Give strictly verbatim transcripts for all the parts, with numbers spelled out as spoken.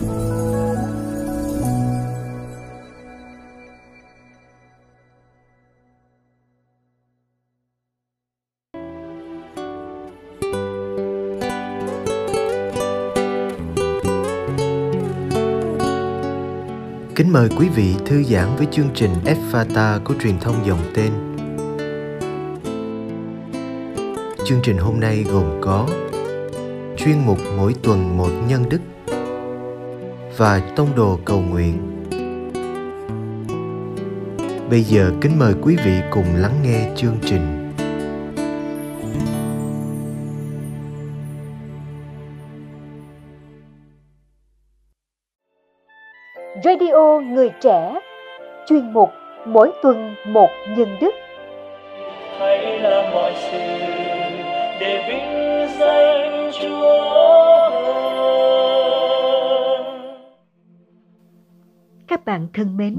Kính mời quý vị thư giãn với chương trình Effata của truyền thông dòng tên. Chương trình hôm nay gồm có chuyên mục mỗi tuần một nhân đức và tông đồ cầu nguyện. Bây giờ kính mời quý vị cùng lắng nghe chương trình. Radio Người Trẻ, chuyên mục mỗi tuần một nhân đức. Hãy làm mọi sự để vinh danh Chúa. Các bạn thân mến,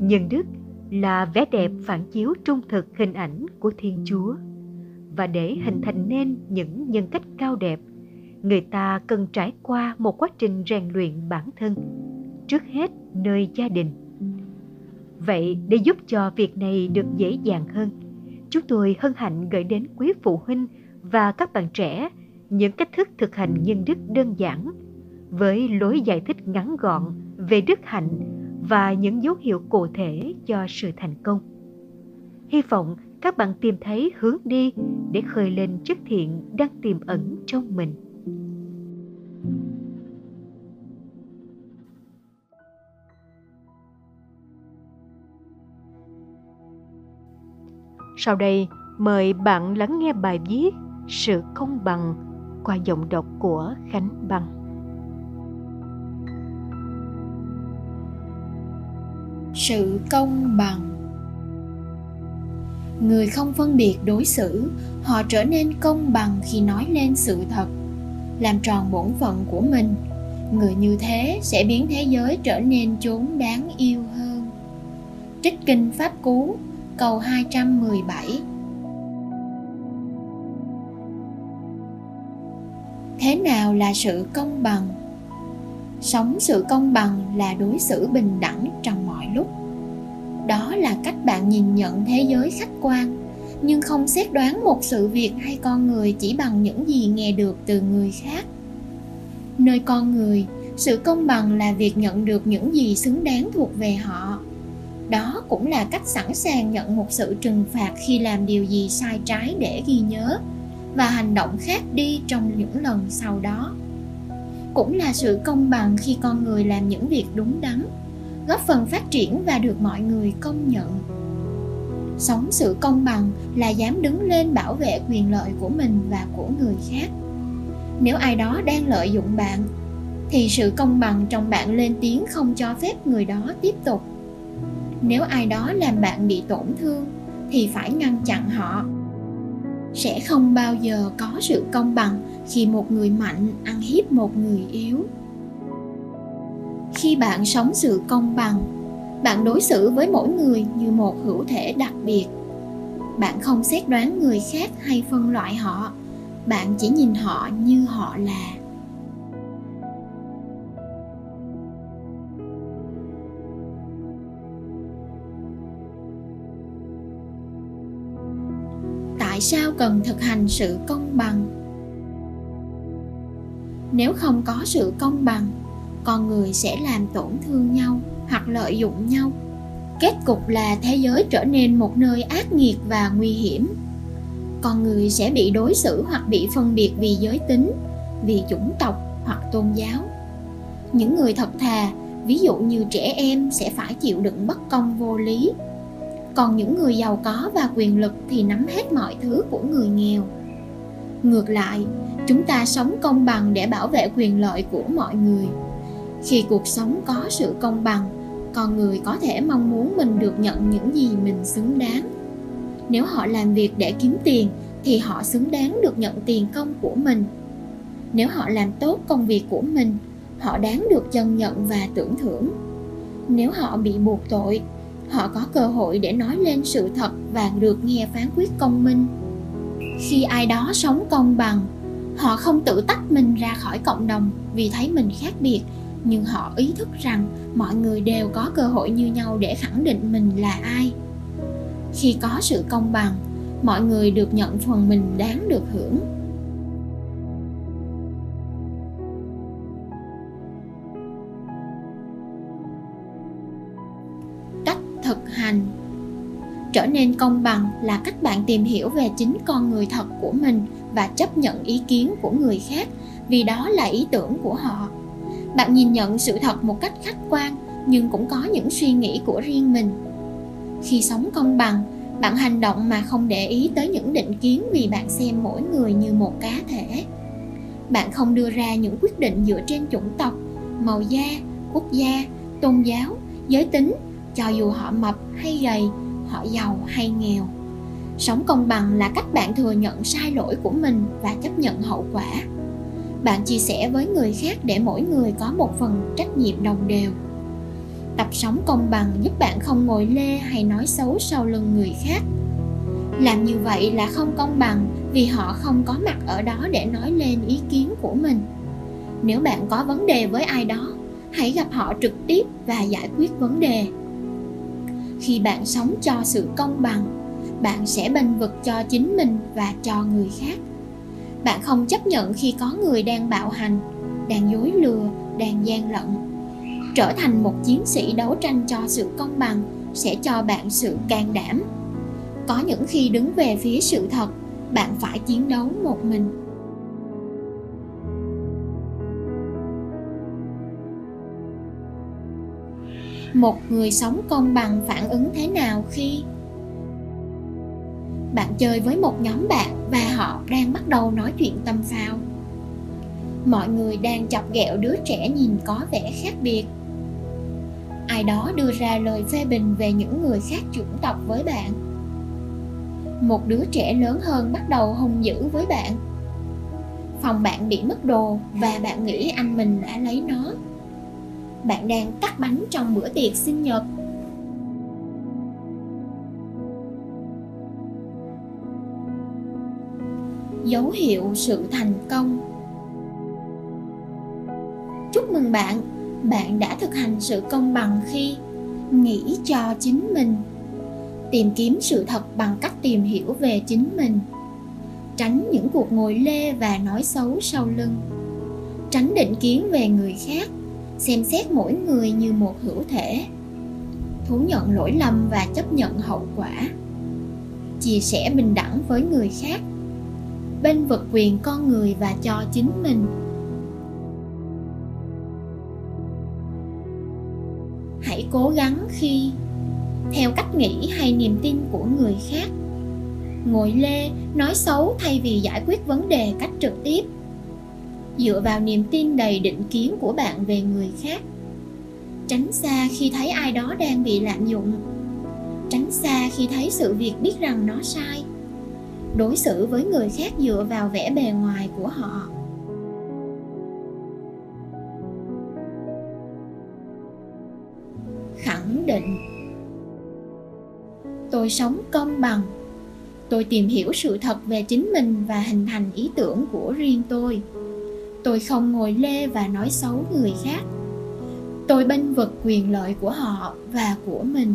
nhân đức là vẻ đẹp phản chiếu trung thực hình ảnh của Thiên Chúa. Và để hình thành nên những nhân cách cao đẹp, người ta cần trải qua một quá trình rèn luyện bản thân, trước hết nơi gia đình. Vậy để giúp cho việc này được dễ dàng hơn, chúng tôi hân hạnh gửi đến quý phụ huynh và các bạn trẻ những cách thức thực hành nhân đức đơn giản, với lối giải thích ngắn gọn về đức hạnh và những dấu hiệu cụ thể cho sự thành công. Hy vọng các bạn tìm thấy hướng đi để khơi lên chất thiện đang tiềm ẩn trong mình. Sau đây, mời bạn lắng nghe bài viết Sự Công Bằng qua giọng đọc của Khánh Bằng. Sự công bằng. Người không phân biệt đối xử, họ trở nên công bằng khi nói lên sự thật, làm tròn bổn phận của mình. Người như thế sẽ biến thế giới trở nên chốn đáng yêu hơn. Trích Kinh Pháp Cú, câu hai trăm mười bảy. Thế nào là sự công bằng? Sống sự công bằng là đối xử bình đẳng trong mọi lúc. Đó là cách bạn nhìn nhận thế giới khách quan, nhưng không xét đoán một sự việc hay con người chỉ bằng những gì nghe được từ người khác. Nơi con người, sự công bằng là việc nhận được những gì xứng đáng thuộc về họ. Đó cũng là cách sẵn sàng nhận một sự trừng phạt khi làm điều gì sai trái để ghi nhớ và hành động khác đi trong những lần sau đó. Cũng là sự công bằng khi con người làm những việc đúng đắn, góp phần phát triển và được mọi người công nhận. Sống sự công bằng là dám đứng lên bảo vệ quyền lợi của mình và của người khác. Nếu ai đó đang lợi dụng bạn, thì sự công bằng trong bạn lên tiếng không cho phép người đó tiếp tục. Nếu ai đó làm bạn bị tổn thương, thì phải ngăn chặn họ. Sẽ không bao giờ có sự công bằng khi một người mạnh ăn hiếp một người yếu. Khi bạn sống sự công bằng, bạn đối xử với mỗi người như một hữu thể đặc biệt. Bạn không xét đoán người khác hay phân loại họ, bạn chỉ nhìn họ như họ là. Sao cần thực hành sự công bằng? Nếu không có sự công bằng, con người sẽ làm tổn thương nhau hoặc lợi dụng nhau. Kết cục là thế giới trở nên một nơi ác nghiệt và nguy hiểm. Con người sẽ bị đối xử hoặc bị phân biệt vì giới tính, vì chủng tộc hoặc tôn giáo. Những người thật thà, ví dụ như trẻ em, sẽ phải chịu đựng bất công vô lý. Còn những người giàu có và quyền lực thì nắm hết mọi thứ của người nghèo. Ngược lại, chúng ta sống công bằng để bảo vệ quyền lợi của mọi người. Khi cuộc sống có sự công bằng, con người có thể mong muốn mình được nhận những gì mình xứng đáng. Nếu họ làm việc để kiếm tiền, thì họ xứng đáng được nhận tiền công của mình. Nếu họ làm tốt công việc của mình, họ đáng được dân nhận và tưởng thưởng. Nếu họ bị buộc tội, họ có cơ hội để nói lên sự thật và được nghe phán quyết công minh. Khi ai đó sống công bằng, họ không tự tách mình ra khỏi cộng đồng vì thấy mình khác biệt nhưng họ ý thức rằng mọi người đều có cơ hội như nhau để khẳng định mình là ai. Khi có sự công bằng, mọi người được nhận phần mình đáng được hưởng. Cách thực hành. Trở nên công bằng là cách bạn tìm hiểu về chính con người thật của mình và chấp nhận ý kiến của người khác, vì đó là ý tưởng của họ. Bạn nhìn nhận sự thật một cách khách quan, nhưng cũng có những suy nghĩ của riêng mình. Khi sống công bằng, bạn hành động mà không để ý tới những định kiến, vì bạn xem mỗi người như một cá thể. Bạn không đưa ra những quyết định dựa trên chủng tộc, màu da, quốc gia, tôn giáo, giới tính, cho dù họ mập hay gầy, họ giàu hay nghèo. Sống công bằng là cách bạn thừa nhận sai lỗi của mình và chấp nhận hậu quả. Bạn chia sẻ với người khác để mỗi người có một phần trách nhiệm đồng đều. Tập sống công bằng giúp bạn không ngồi lê hay nói xấu sau lưng người khác. Làm như vậy là không công bằng, vì họ không có mặt ở đó để nói lên ý kiến của mình. Nếu bạn có vấn đề với ai đó, hãy gặp họ trực tiếp và giải quyết vấn đề. Khi bạn sống cho sự công bằng, bạn sẽ bênh vực cho chính mình và cho người khác. Bạn không chấp nhận khi có người đang bạo hành, đang dối lừa, đang gian lận. Trở thành một chiến sĩ đấu tranh cho sự công bằng sẽ cho bạn sự can đảm. Có những khi đứng về phía sự thật, bạn phải chiến đấu một mình. Một người sống công bằng phản ứng thế nào khi bạn chơi với một nhóm bạn và họ đang bắt đầu nói chuyện tầm phào? Mọi người đang chọc ghẹo đứa trẻ nhìn có vẻ khác biệt. Ai đó đưa ra lời phê bình về những người khác chủng tộc với bạn. Một đứa trẻ lớn hơn bắt đầu hung dữ với bạn. Phòng bạn bị mất đồ và bạn nghĩ anh mình đã lấy nó. Bạn đang cắt bánh trong bữa tiệc sinh nhật. Dấu hiệu sự thành công. Chúc mừng bạn, bạn đã thực hành sự công bằng khi nghĩ cho chính mình, tìm kiếm sự thật bằng cách tìm hiểu về chính mình, tránh những cuộc ngồi lê và nói xấu sau lưng, tránh định kiến về người khác, xem xét mỗi người như một hữu thể, thú nhận lỗi lầm và chấp nhận hậu quả, chia sẻ bình đẳng với người khác, bênh vực quyền con người và cho chính mình. Hãy cố gắng khi theo cách nghĩ hay niềm tin của người khác, ngồi lê, nói xấu thay vì giải quyết vấn đề cách trực tiếp, dựa vào niềm tin đầy định kiến của bạn về người khác, tránh xa khi thấy ai đó đang bị lạm dụng, tránh xa khi thấy sự việc biết rằng nó sai, đối xử với người khác dựa vào vẻ bề ngoài của họ. Khẳng định. Tôi sống công bằng. Tôi tìm hiểu sự thật về chính mình và hình thành ý tưởng của riêng tôi. Tôi không ngồi lê và nói xấu người khác. Tôi bênh vực quyền lợi của họ và của mình.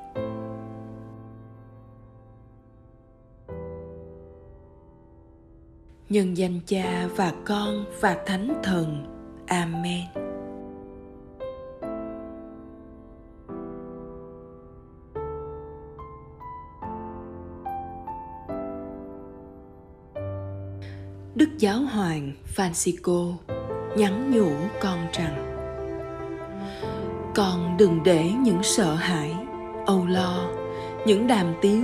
Nhân danh Cha và Con và Thánh Thần. Amen. Đức Giáo Hoàng Francisco nhắn nhủ con rằng: con đừng để những sợ hãi, âu lo, những đàm tiếu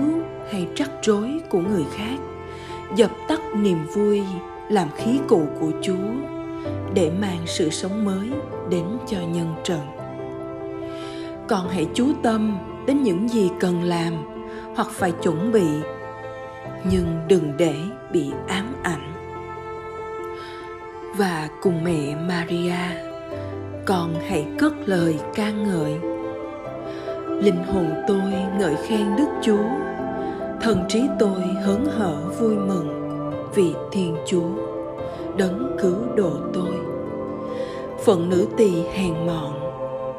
hay trắc rối của người khác dập tắt niềm vui làm khí cụ của Chúa để mang sự sống mới đến cho nhân trần. Con hãy chú tâm đến những gì cần làm hoặc phải chuẩn bị, nhưng đừng để bị ám ảnh. Và cùng mẹ Maria, con hãy cất lời ca ngợi: linh hồn tôi ngợi khen Đức Chúa, thần trí tôi hớn hở vui mừng vì Thiên Chúa, đấng cứu độ tôi. Phận nữ tỳ hèn mọn,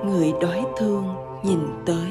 người đói thương nhìn tới.